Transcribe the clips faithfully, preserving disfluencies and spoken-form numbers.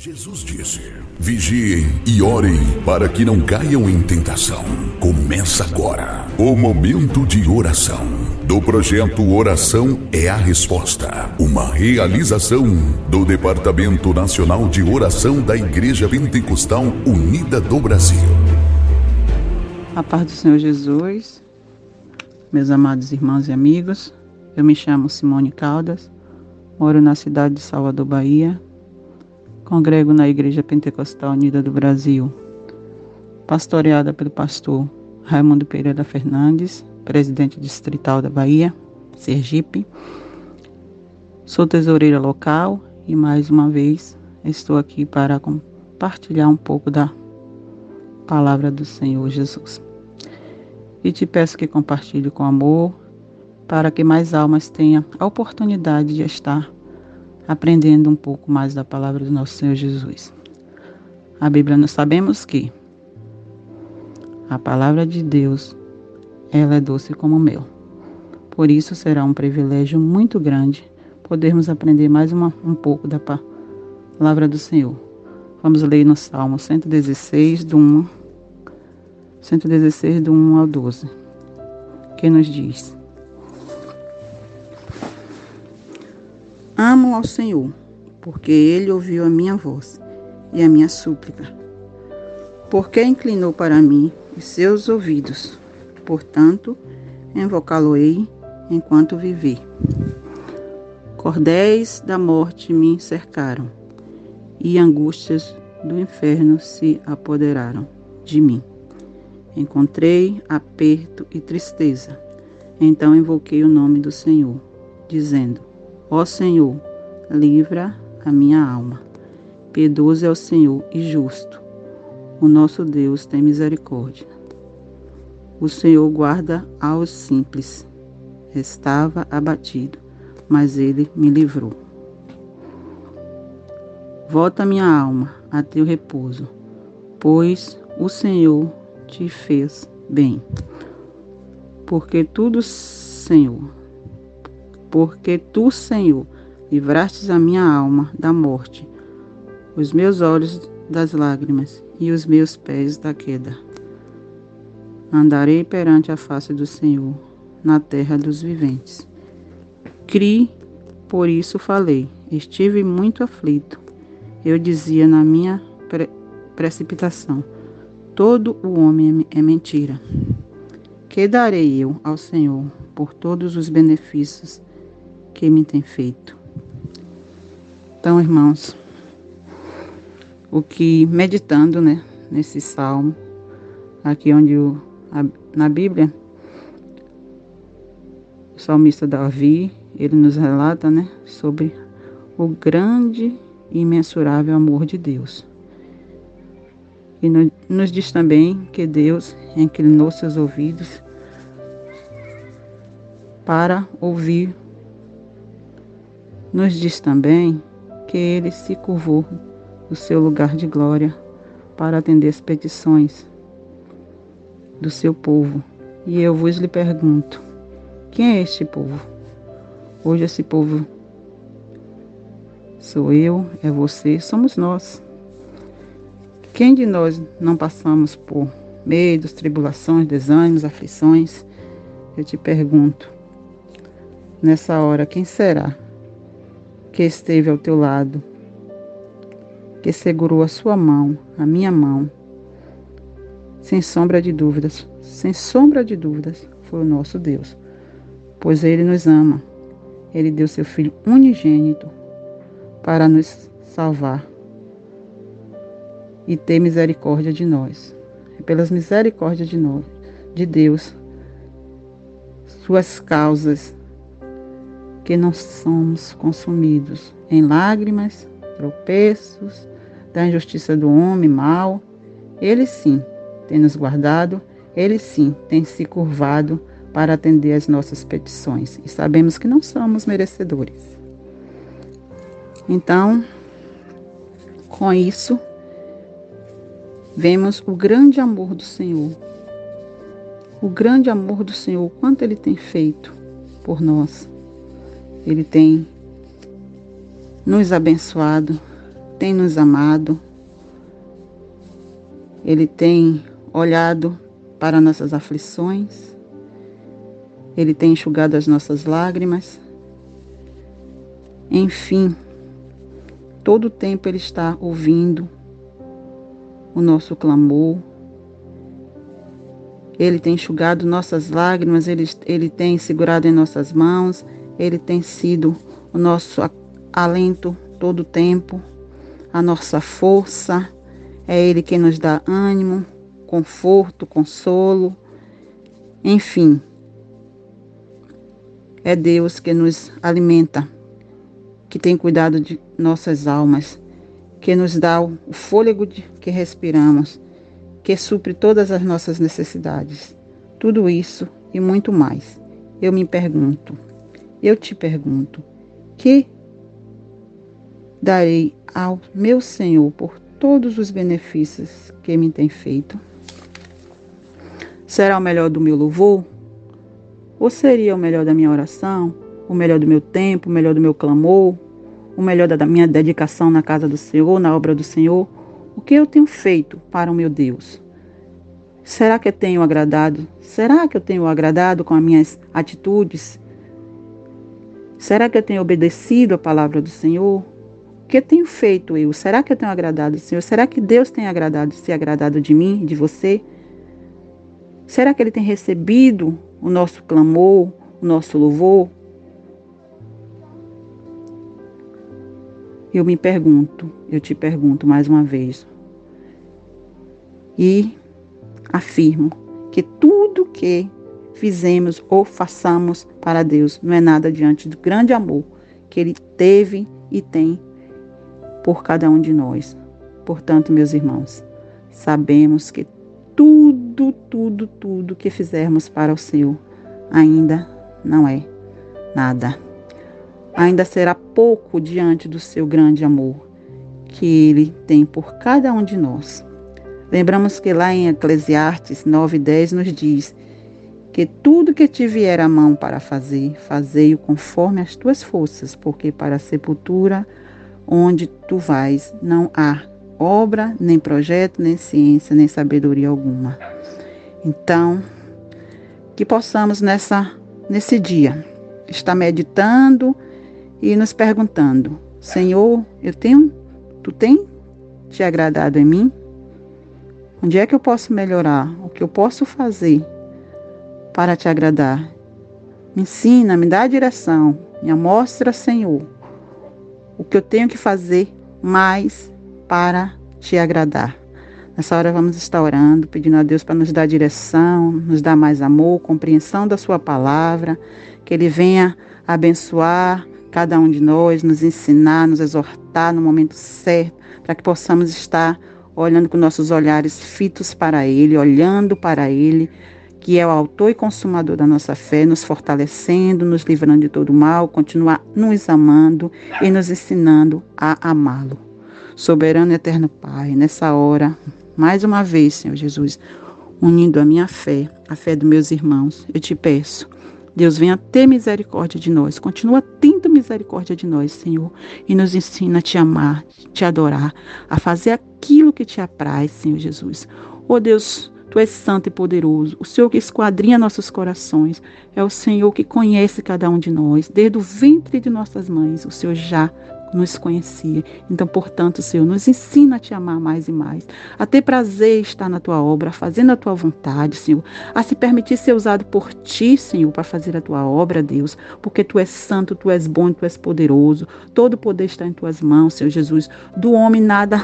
Jesus disse, vigiem e orem para que não caiam em tentação. Começa agora o momento de oração do projeto Oração é a Resposta, uma realização do Departamento Nacional de Oração da Igreja Pentecostal Unida do Brasil. A paz do Senhor Jesus, meus amados irmãos e amigos, eu me chamo Simone Caldas, moro na cidade de Salvador, Bahia, congrego na Igreja Pentecostal Unida do Brasil, pastoreada pelo pastor Raimundo Pereira Fernandes, presidente distrital da Bahia, Sergipe. Sou tesoureira local e mais uma vez estou aqui para compartilhar um pouco da palavra do Senhor Jesus. E te peço que compartilhe com amor, para que mais almas tenham a oportunidade de estar aprendendo um pouco mais da palavra do nosso Senhor Jesus. A Bíblia, nós sabemos que a palavra de Deus, ela é doce como mel. Por isso será um privilégio muito grande podermos aprender mais uma, um pouco da palavra do Senhor. Vamos ler no Salmo cento e dezesseis, do um, cento e dezesseis, do um ao doze, que nos diz: Amo ao Senhor, porque Ele ouviu a minha voz e a minha súplica, porque inclinou para mim os seus ouvidos. Portanto, invocá-lo-ei enquanto viver. Cordéis da morte me cercaram, e angústias do inferno se apoderaram de mim. Encontrei aperto e tristeza. Então invoquei o nome do Senhor, dizendo: Ó Senhor, livra a minha alma. Piedoso é o Senhor e justo. O nosso Deus tem misericórdia. O Senhor guarda aos simples. Estava abatido, mas Ele me livrou. Volta minha alma a teu repouso, pois o Senhor te fez bem. Porque tudo, Senhor... Porque tu, Senhor, livrastes a minha alma da morte, os meus olhos das lágrimas e os meus pés da queda. Andarei perante a face do Senhor, na terra dos viventes. Cri, por isso falei, estive muito aflito. Eu dizia na minha pre- precipitação, todo o homem é mentira. Que darei eu ao Senhor por todos os benefícios que me tem feito? Então, irmãos, o que meditando, né, nesse salmo, aqui onde o, a, na Bíblia, o salmista Davi, ele nos relata, né, sobre o grande e imensurável amor de Deus. E no, nos diz também que Deus inclinou seus ouvidos para ouvir. Nos diz também que ele se curvou do seu lugar de glória para atender as petições do seu povo. E eu vos lhe pergunto, quem é este povo? Hoje esse povo sou eu, é você, somos nós. Quem de nós não passamos por medos, tribulações, desânimos, aflições? Eu te pergunto, nessa hora, quem será que esteve ao teu lado, que segurou a sua mão, a minha mão? Sem sombra de dúvidas, sem sombra de dúvidas, foi o nosso Deus, pois Ele nos ama. Ele deu seu Filho unigênito para nos salvar e ter misericórdia de nós. É pelas misericórdias de nós, de Deus, suas causas, que não somos consumidos em lágrimas, tropeços, da injustiça do homem mau. Ele sim tem nos guardado, Ele sim tem se curvado para atender as nossas petições. E sabemos que não somos merecedores. Então, com isso, vemos o grande amor do Senhor. O grande amor do Senhor, o quanto Ele tem feito por nós. Ele tem nos abençoado, tem nos amado, Ele tem olhado para nossas aflições, Ele tem enxugado as nossas lágrimas. Enfim, todo o tempo Ele está ouvindo o nosso clamor. Ele tem enxugado nossas lágrimas, Ele, ele tem segurado em nossas mãos, Ele tem sido o nosso alento todo o tempo, a nossa força. É Ele quem nos dá ânimo, conforto, consolo, enfim. É Deus que nos alimenta, que tem cuidado de nossas almas, que nos dá o fôlego que respiramos, que supre todas as nossas necessidades. Tudo isso e muito mais. Eu me pergunto, eu te pergunto, que darei ao meu Senhor por todos os benefícios que me tem feito? Será o melhor do meu louvor? Ou seria o melhor da minha oração? O melhor do meu tempo? O melhor do meu clamor? O melhor da minha dedicação na casa do Senhor, na obra do Senhor? O que eu tenho feito para o meu Deus? Será que eu tenho agradado? Será que eu tenho agradado com as minhas atitudes? Será que eu tenho obedecido a palavra do Senhor? O que tenho feito eu? Será que eu tenho agradado o Senhor? Será que Deus tem agradado, se agradado de mim, de você? Será que Ele tem recebido o nosso clamor, o nosso louvor? Eu me pergunto, eu te pergunto mais uma vez. E afirmo que tudo que fizemos ou façamos para Deus não é nada diante do grande amor que Ele teve e tem por cada um de nós. Portanto, meus irmãos, sabemos que tudo, tudo, tudo que fizermos para o Senhor ainda não é nada. Ainda será pouco diante do seu grande amor que Ele tem por cada um de nós. Lembramos que lá em Eclesiastes nove, dez nos diz que tudo que te vier à mão para fazer, fazei-o conforme as tuas forças, porque para a sepultura onde tu vais, não há obra, nem projeto, nem ciência, nem sabedoria alguma. Então, que possamos nessa, nesse dia estar meditando e nos perguntando: Senhor, eu tenho, tu tem te agradado em mim? Onde é que eu posso melhorar? O que eu posso fazer para te agradar? Me ensina, me dá a direção, me mostra, Senhor, o que eu tenho que fazer mais para te agradar. Nessa hora vamos estar orando, pedindo a Deus para nos dar direção, nos dar mais amor, compreensão da sua palavra, que Ele venha abençoar cada um de nós, nos ensinar, nos exortar no momento certo, para que possamos estar olhando com nossos olhares fitos para Ele, olhando para Ele, que é o autor e consumador da nossa fé, nos fortalecendo, nos livrando de todo mal, continuar nos amando e nos ensinando a amá-lo. Soberano e eterno Pai, nessa hora, mais uma vez, Senhor Jesus, unindo a minha fé, a fé dos meus irmãos, eu te peço, Deus, venha ter misericórdia de nós, continua tendo misericórdia de nós, Senhor, e nos ensina a te amar, te adorar, a fazer aquilo que te apraz, Senhor Jesus. Ó Deus, Tu és santo e poderoso, o Senhor que esquadrinha nossos corações, é o Senhor que conhece cada um de nós, desde o ventre de nossas mães, o Senhor já nos conhecia. Então, portanto, Senhor, nos ensina a te amar mais e mais, a ter prazer em estar na tua obra, fazendo a tua vontade, Senhor, a se permitir ser usado por ti, Senhor, para fazer a tua obra, Deus, porque tu és santo, tu és bom, tu és poderoso, todo o poder está em tuas mãos, Senhor Jesus. Do homem nada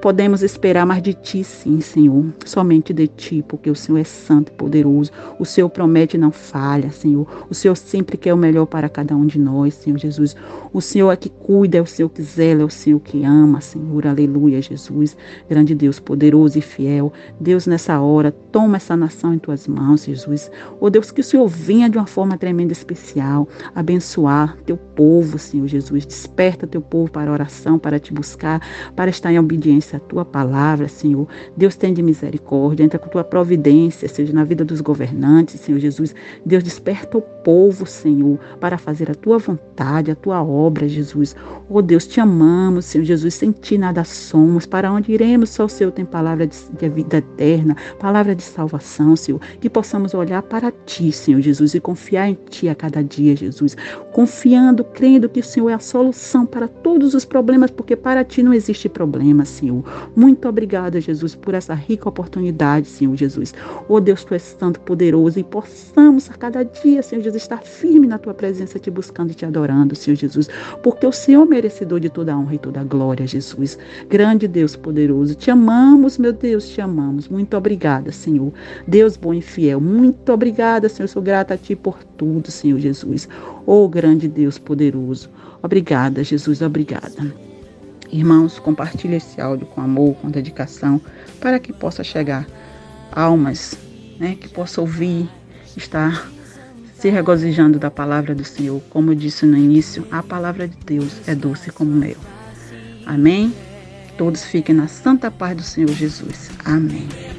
podemos esperar, mas de ti sim, Senhor, somente de ti, porque o Senhor é santo e poderoso, o Senhor promete e não falha, Senhor, o Senhor sempre quer o melhor para cada um de nós, Senhor Jesus, o Senhor é que cuida, Cuida, é o Senhor que zela, é o Senhor que ama, Senhor, aleluia, Jesus, grande Deus, poderoso e fiel, Deus, nessa hora, toma essa nação em tuas mãos, Jesus, oh Deus, que o Senhor venha de uma forma tremenda e especial, abençoar teu povo, Senhor Jesus, desperta teu povo para oração, para te buscar, para estar em obediência à tua palavra, Senhor, Deus, tem de misericórdia, entra com tua providência, seja na vida dos governantes, Senhor Jesus, Deus, desperta o povo, Senhor, para fazer a tua vontade, a tua obra, Jesus, Oh Deus, te amamos, Senhor Jesus, sem ti nada somos, para onde iremos, só o Senhor tem palavra de, de vida eterna, palavra de salvação, Senhor, que possamos olhar para ti, Senhor Jesus, e confiar em ti a cada dia, Jesus, confiando, crendo que o Senhor é a solução para todos os problemas, porque para ti não existe problema, Senhor. Muito obrigada, Jesus, por essa rica oportunidade, Senhor Jesus. Oh Deus, tu és santo, poderoso, e possamos a cada dia, Senhor Jesus, estar firme na tua presença, te buscando e te adorando, Senhor Jesus, porque o Senhor me merecedor de toda a honra e toda a glória, Jesus. Grande Deus poderoso, te amamos, meu Deus, te amamos. Muito obrigada, Senhor. Deus bom e fiel, muito obrigada, Senhor. Sou grata a ti por tudo, Senhor Jesus. Oh, grande Deus poderoso. Obrigada, Jesus, obrigada. Irmãos, compartilhe esse áudio com amor, com dedicação, para que possa chegar almas, né, que possa ouvir, estar se regozijando da palavra do Senhor. Como eu disse no início, a palavra de Deus é doce como mel. Amém? Todos fiquem na santa paz do Senhor Jesus. Amém.